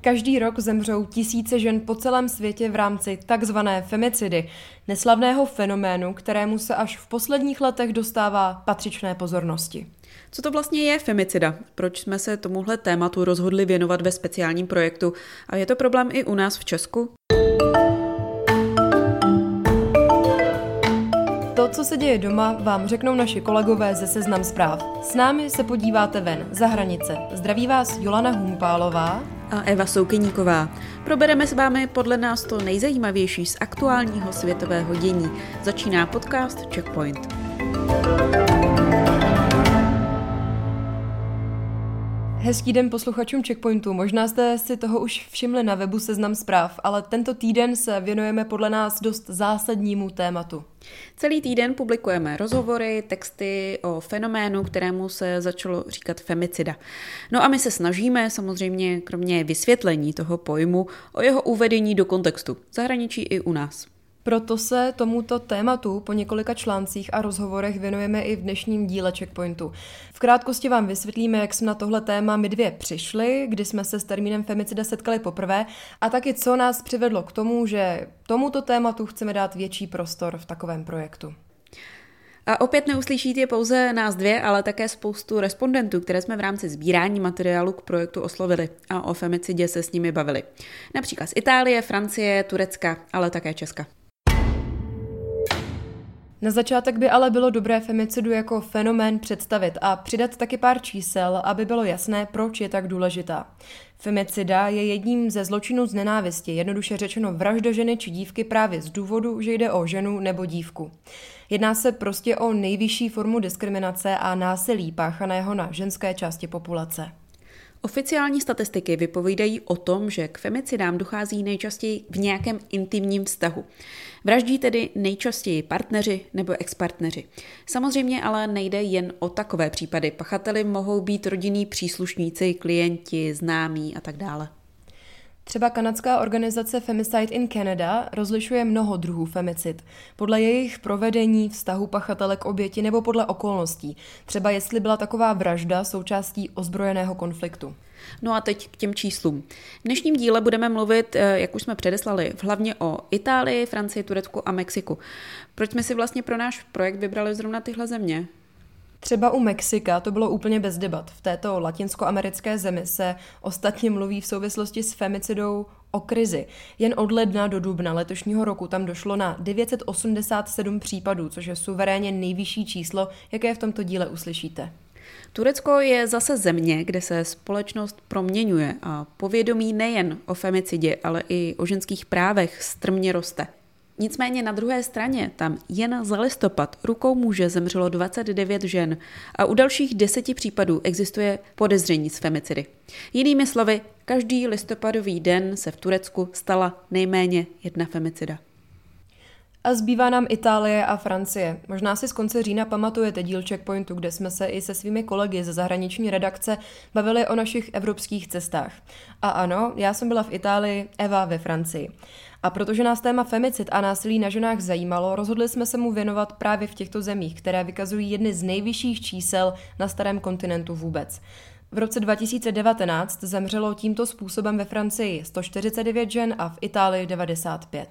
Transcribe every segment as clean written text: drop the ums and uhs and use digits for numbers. Každý rok zemřou tisíce žen po celém světě v rámci takzvané femicidy, neslavného fenoménu, kterému se až v posledních letech dostává patřičné pozornosti. Co to vlastně je femicida? Proč jsme se tomuhle tématu rozhodli věnovat ve speciálním projektu? A je to problém i u nás v Česku? To, co se děje doma, vám řeknou naši kolegové ze Seznam zpráv. S námi se podíváte ven, za hranice. Zdraví vás Jolana Humpálová a Eva Soukyníková. Probereme s vámi podle nás to nejzajímavější z aktuálního světového dění. Začíná podcast Checkpoint. Hezký den posluchačům Checkpointu. Možná jste si toho už všimli na webu Seznam zpráv, ale tento týden se věnujeme podle nás dost zásadnímu tématu. Celý týden publikujeme rozhovory, texty o fenoménu, kterému se začalo říkat femicida. No a my se snažíme samozřejmě, kromě vysvětlení toho pojmu, o jeho uvedení do kontextu, zahraničí i u nás. Proto se tomuto tématu po několika článcích a rozhovorech věnujeme i v dnešním díle Checkpointu. V krátkosti vám vysvětlíme, jak jsme na tohle téma my dvě přišli, kdy jsme se s termínem femicida setkali poprvé a taky co nás přivedlo k tomu, že tomuto tématu chceme dát větší prostor v takovém projektu. A opět neuslyšíte pouze nás dvě, ale také spoustu respondentů, které jsme v rámci sbírání materiálu k projektu oslovili a o femicidě se s nimi bavili. Například z Itálie, Francie, Turecka, ale také Česka. Na začátek by ale bylo dobré femicidu jako fenomén představit a přidat taky pár čísel, aby bylo jasné, proč je tak důležitá. Femicida je jedním ze zločinů z nenávisti, jednoduše řečeno vražda ženy či dívky právě z důvodu, že jde o ženu nebo dívku. Jedná se prostě o nejvyšší formu diskriminace a násilí páchaného na ženské části populace. Oficiální statistiky vypovídají o tom, že k femicidám dochází nejčastěji v nějakém intimním vztahu. Vraždí tedy nejčastěji partneři nebo expartneři. Samozřejmě ale nejde jen o takové případy. Pachateli mohou být rodinní příslušníci, klienti, známí a tak dále. Třeba kanadská organizace Femicide in Canada rozlišuje mnoho druhů femicid. Podle jejich provedení, vztahu pachatele k oběti nebo podle okolností. Třeba jestli byla taková vražda součástí ozbrojeného konfliktu. No a teď k těm číslům. V dnešním díle budeme mluvit, jak už jsme předeslali, hlavně o Itálii, Francii, Turecku a Mexiku. Proč jsme si vlastně pro náš projekt vybrali zrovna tyhle země? Třeba u Mexika to bylo úplně bez debat. V této latinskoamerické zemi se ostatně mluví v souvislosti s femicidou o krizi. Jen od ledna do dubna letošního roku tam došlo na 987 případů, což je suverénně nejvyšší číslo, jaké v tomto díle uslyšíte. Turecko je zase země, kde se společnost proměňuje a povědomí nejen o femicidě, ale i o ženských právech strmě roste. Nicméně na druhé straně tam jen za listopad rukou muže zemřelo 29 žen a u dalších 10 případů existuje podezření z femicidy. Jinými slovy, každý listopadový den se v Turecku stala nejméně jedna femicida. A zbývá nám Itálie a Francie. Možná si z konce října pamatujete díl Checkpointu, kde jsme se i se svými kolegy ze zahraniční redakce bavili o našich evropských cestách. A ano, já jsem byla v Itálii, Eva ve Francii. A protože nás téma femicid a násilí na ženách zajímalo, rozhodli jsme se mu věnovat právě v těchto zemích, které vykazují jedny z nejvyšších čísel na starém kontinentu vůbec. V roce 2019 zemřelo tímto způsobem ve Francii 149 žen a v Itálii 95.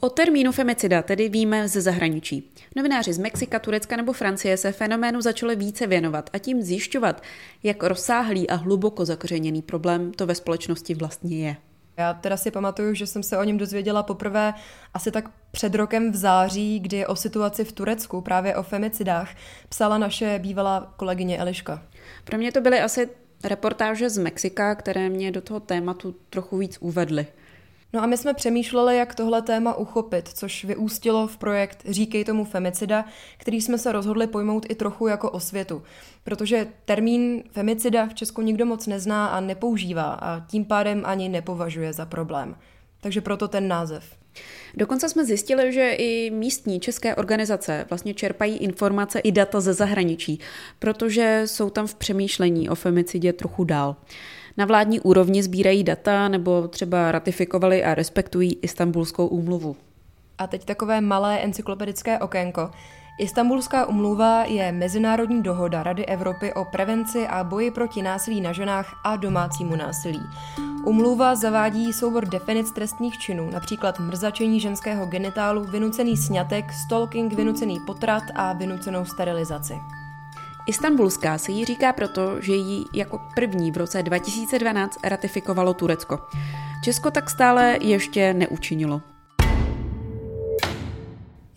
O termínu femicida tedy víme ze zahraničí. Novináři z Mexika, Turecka nebo Francie se fenoménu začali více věnovat a tím zjišťovat, jak rozsáhlý a hluboko zakořeněný problém to ve společnosti vlastně je. Já teda si pamatuju, že jsem se o něm dozvěděla poprvé asi tak před rokem v září, kdy o situaci v Turecku, právě o femicidách, psala naše bývalá kolegyně Eliška. Pro mě to byly asi reportáže z Mexika, které mě do toho tématu trochu víc uvedly. No a my jsme přemýšleli, jak tohle téma uchopit, což vyústilo v projekt Říkej tomu femicida, který jsme se rozhodli pojmout i trochu jako osvětu. Protože termín femicida v Česku nikdo moc nezná a nepoužívá a tím pádem ani nepovažuje za problém. Takže proto ten název. Dokonce jsme zjistili, že i místní české organizace vlastně čerpají informace i data ze zahraničí, protože jsou tam v přemýšlení o femicidě trochu dál. Na vládní úrovni sbírají data nebo třeba ratifikovali a respektují Istanbulskou úmluvu. A teď takové malé encyklopedické okénko. Istanbulská úmluva je mezinárodní dohoda Rady Evropy o prevenci a boji proti násilí na ženách a domácímu násilí. Úmluva zavádí soubor definic trestných činů, například mrzačení ženského genitálu, vynucený sňatek, stalking, vynucený potrat a vynucenou sterilizaci. Istanbulská se jí říká proto, že ji jako první v roce 2012 ratifikovalo Turecko. Česko tak stále ještě neučinilo.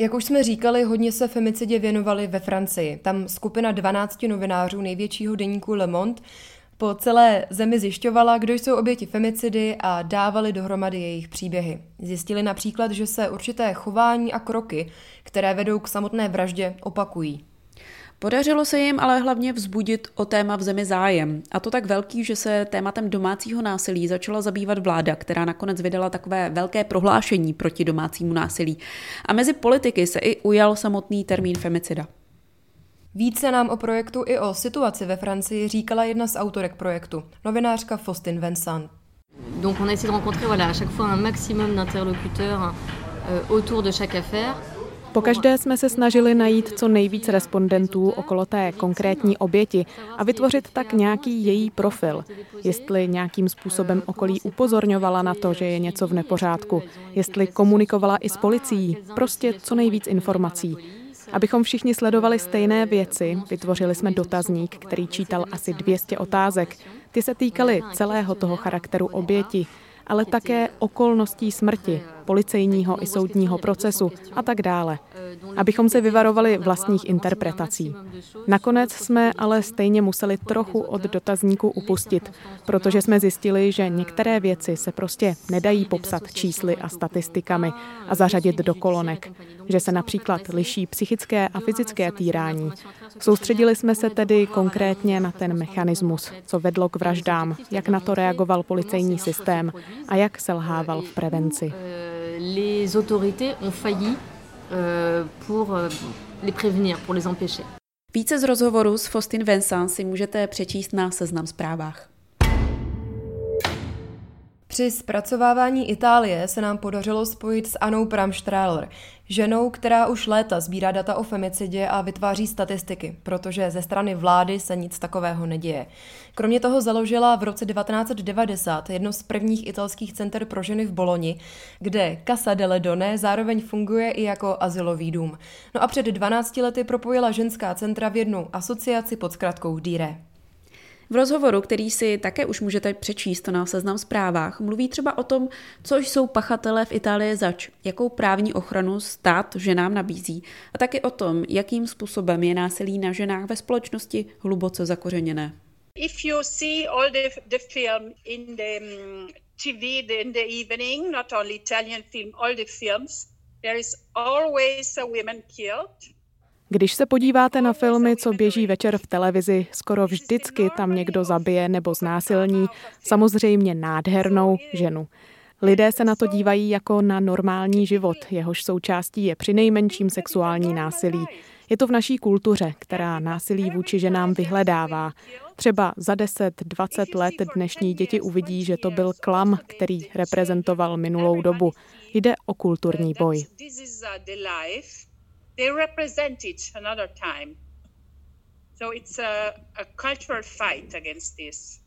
Jak už jsme říkali, hodně se femicidě věnovali ve Francii. Tam skupina 12 novinářů největšího deníku Le Monde po celé zemi zjišťovala, kdo jsou oběti femicidy a dávali dohromady jejich příběhy. Zjistili například, že se určité chování a kroky, které vedou k samotné vraždě, opakují. Podařilo se jim ale hlavně vzbudit o téma v zemi zájem. A to tak velký, že se tématem domácího násilí začala zabývat vláda, která nakonec vydala takové velké prohlášení proti domácímu násilí. A mezi politiky se i ujal samotný termín femicida. Více nám o projektu i o situaci ve Francii říkala jedna z autorek projektu, novinářka Faustin Vensan. Donc on a essayé de rencontrer à chaque fois un maximum d'interlocuteurs autour de chaque affaire. Pokaždé jsme se snažili najít co nejvíc respondentů okolo té konkrétní oběti a vytvořit tak nějaký její profil. Jestli nějakým způsobem okolí upozorňovala na to, že je něco v nepořádku, jestli komunikovala i s policií, prostě co nejvíc informací. Abychom všichni sledovali stejné věci, vytvořili jsme dotazník, který čítal asi 200 otázek. Ty se týkaly celého toho charakteru oběti, ale také okolností smrti, policejního i soudního procesu a tak dále, abychom se vyvarovali vlastních interpretací. Nakonec jsme ale stejně museli trochu od dotazníku upustit, protože jsme zjistili, že některé věci se prostě nedají popsat čísly a statistikami a zařadit do kolonek, že se například liší psychické a fyzické týrání. Soustředili jsme se tedy konkrétně na ten mechanismus, co vedlo k vraždám, jak na to reagoval policejní systém a jak selhával v prevenci. Les autorités ont failli pour les prévenir, pour les empêcher. Více z rozhovoru s Faustin Vensan si můžete přečíst na Seznam zprávách. Při zpracovávání Itálie se nám podařilo spojit s Annou Pramstráler, ženou, která už léta sbírá data o femicidě a vytváří statistiky, protože ze strany vlády se nic takového neděje. Kromě toho založila v roce 1990 jedno z prvních italských center pro ženy v Boloni, kde Casa delle Donne zároveň funguje i jako azylový dům. No a před 12 lety propojila ženská centra v jednu asociaci pod zkratkou Díre. V rozhovoru, který si také už můžete přečíst na Seznam zprávách, mluví třeba o tom, co jsou pachatelé v Itálii zač, jakou právní ochranu stát ženám nabízí a taky o tom, jakým způsobem je násilí na ženách ve společnosti hluboce zakořeněné. If you see all the film in the TV in the evening, not only Italian film, all the films, there is always a woman killed. Když se podíváte na filmy, co běží večer v televizi, skoro vždycky tam někdo zabije nebo znásilní, samozřejmě nádhernou ženu. Lidé se na to dívají jako na normální život, jehož součástí je přinejmenším sexuální násilí. Je to v naší kultuře, která násilí vůči ženám vyhledává. Třeba za 10-20 let dnešní děti uvidí, že to byl klam, který reprezentoval minulou dobu. Jde o kulturní boj. They represent it another time. So it's a cultural fight against this.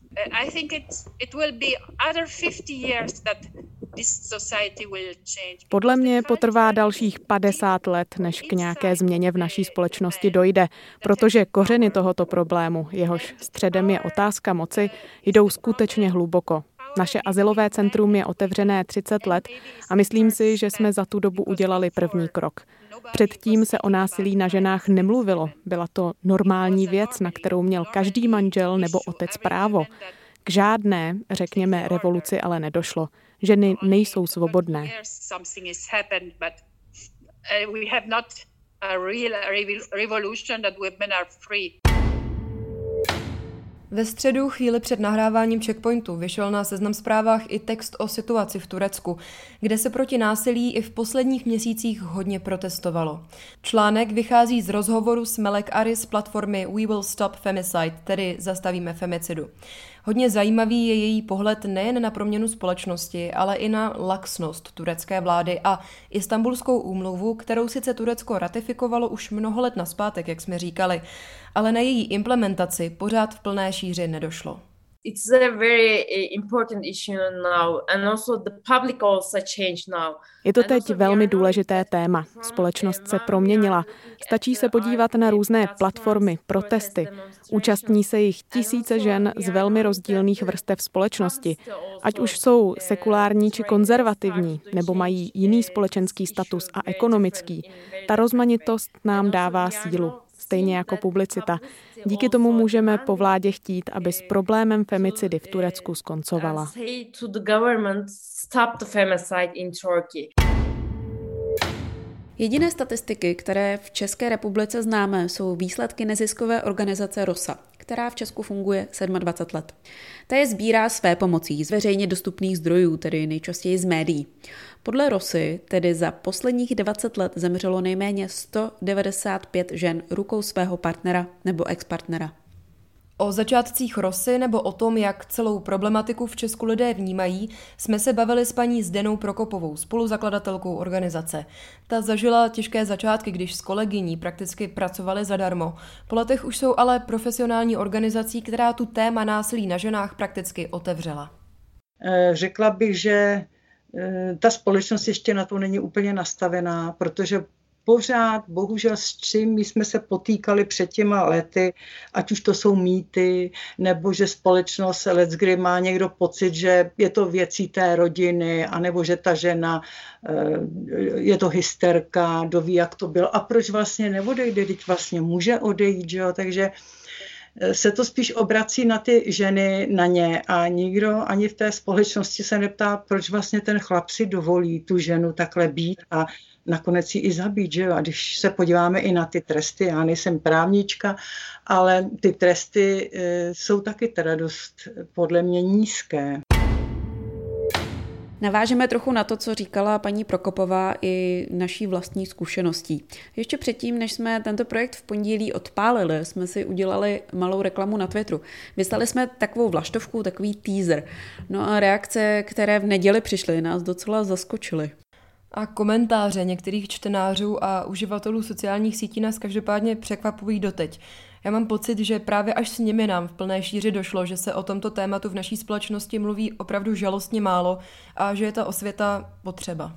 I think it will be other 50 years that this society will change. Podle mě potrvá dalších 50 let, než k nějaké změně v naší společnosti dojde, protože kořeny tohoto problému, jehož středem je otázka moci, jdou skutečně hluboko. Naše azylové centrum je otevřené 30 let a myslím si, že jsme za tu dobu udělali první krok. Předtím se o násilí na ženách nemluvilo. Byla to normální věc, na kterou měl každý manžel nebo otec právo. K žádné, řekněme, revoluci ale nedošlo. Ženy nejsou svobodné. Ve středu chvíli před nahráváním Checkpointu vyšel na Seznam zprávách i text o situaci v Turecku, kde se proti násilí i v posledních měsících hodně protestovalo. Článek vychází z rozhovoru s Melek Aris z platformy We Will Stop Femicide, tedy Zastavíme femicidu. Hodně zajímavý je její pohled nejen na proměnu společnosti, ale i na laxnost turecké vlády a Istanbulskou úmluvu, kterou sice Turecko ratifikovalo už mnoho let nazpátek, jak jsme říkali, ale na její implementaci pořád v plné šíři nedošlo. It's a very important issue now and also the public also changed now. Je to teď velmi důležité téma. Společnost se proměnila. Stačí se podívat na různé platformy, protesty. Účastní se jich tisíce žen z velmi rozdílných vrstev společnosti. Ať už jsou sekulární či konzervativní, nebo mají jiný společenský status a ekonomický. Ta rozmanitost nám dává sílu. Stejně jako publicita. Díky tomu můžeme po vládě chtít, aby s problémem femicidy v Turecku skoncovala. Jediné statistiky, které v České republice známe, jsou výsledky neziskové organizace Rosa, která v Česku funguje 27 let. Ta je sbírá svépomocí z veřejně dostupných zdrojů, tedy nejčastěji z médií. Podle Rosy tedy za posledních 20 let zemřelo nejméně 195 žen rukou svého partnera nebo expartnera. O začátcích Rosy nebo o tom, jak celou problematiku v Česku lidé vnímají, jsme se bavili s paní Zdenou Prokopovou, spoluzakladatelkou organizace. Ta zažila těžké začátky, když s kolegyní prakticky pracovali zadarmo. Po letech už jsou ale profesionální organizací, která tu téma násilí na ženách prakticky otevřela. Řekla bych, že ta společnost ještě na to není úplně nastavená, protože pořád, bohužel s čím my jsme se potýkali před těma lety, ať už to jsou mýty, nebo že společnost leckdy má někdo pocit, že je to věcí té rodiny, anebo že ta žena je to hysterka, doví, jak to bylo. A proč vlastně neodejde, teď vlastně může odejít, že jo? Takže se to spíš obrací na ty ženy, na ně a nikdo ani v té společnosti se neptá, proč vlastně ten chlap si dovolí tu ženu takhle být a nakonec ji i zabít, že jo? A když se podíváme i na ty tresty, já nejsem právnička, ale ty tresty jsou taky teda dost podle mě nízké. Navážeme trochu na to, co říkala paní Prokopová i naší vlastní zkušeností. Ještě předtím, než jsme tento projekt v pondělí odpálili, jsme si udělali malou reklamu na Twitteru. Vyslali jsme takovou vlaštovku, takový teaser. No a reakce, které v neděli přišly, nás docela zaskočily. A komentáře některých čtenářů a uživatelů sociálních sítí nás každopádně překvapují doteď. Já mám pocit, že právě až s nimi nám v plné šíři došlo, že se o tomto tématu v naší společnosti mluví opravdu žalostně málo a že je ta osvěta potřeba.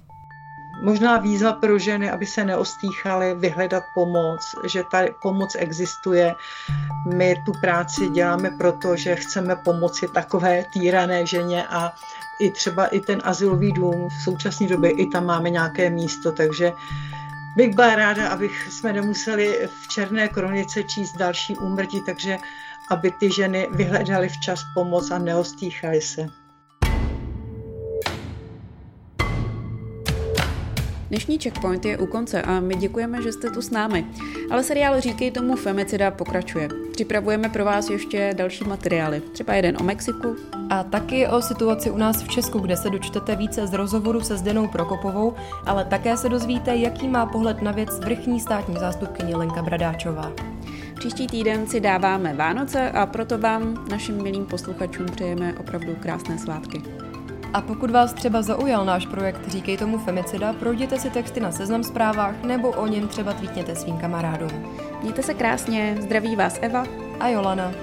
Možná výzva pro ženy, aby se neostýchaly, vyhledat pomoc, že ta pomoc existuje. My tu práci děláme proto, že chceme pomoci takové týrané ženě a i třeba i ten azylový dům v současné době, i tam máme nějaké místo, takže bych byla ráda, abychom nemuseli v Černé kronice číst další úmrtí, takže aby ty ženy vyhledaly včas pomoc a neostýchaly se. Dnešní Checkpoint je u konce a my děkujeme, že jste tu s námi. Ale seriál Říkej tomu Femicida pokračuje. Připravujeme pro vás ještě další materiály, třeba jeden o Mexiku. A taky o situaci u nás v Česku, kde se dočtete více z rozhovoru se Zdenou Prokopovou, ale také se dozvíte, jaký má pohled na věc vrchní státní zástupkyně Lenka Bradáčová. Příští týden si dáváme Vánoce a proto vám, našim milým posluchačům, přejeme opravdu krásné svátky. A pokud vás třeba zaujal náš projekt Říkej tomu Femicida, projděte si texty na Seznam zprávách nebo o něm třeba tweetněte svým kamarádům. Mějte se krásně, zdraví vás Eva a Jolana.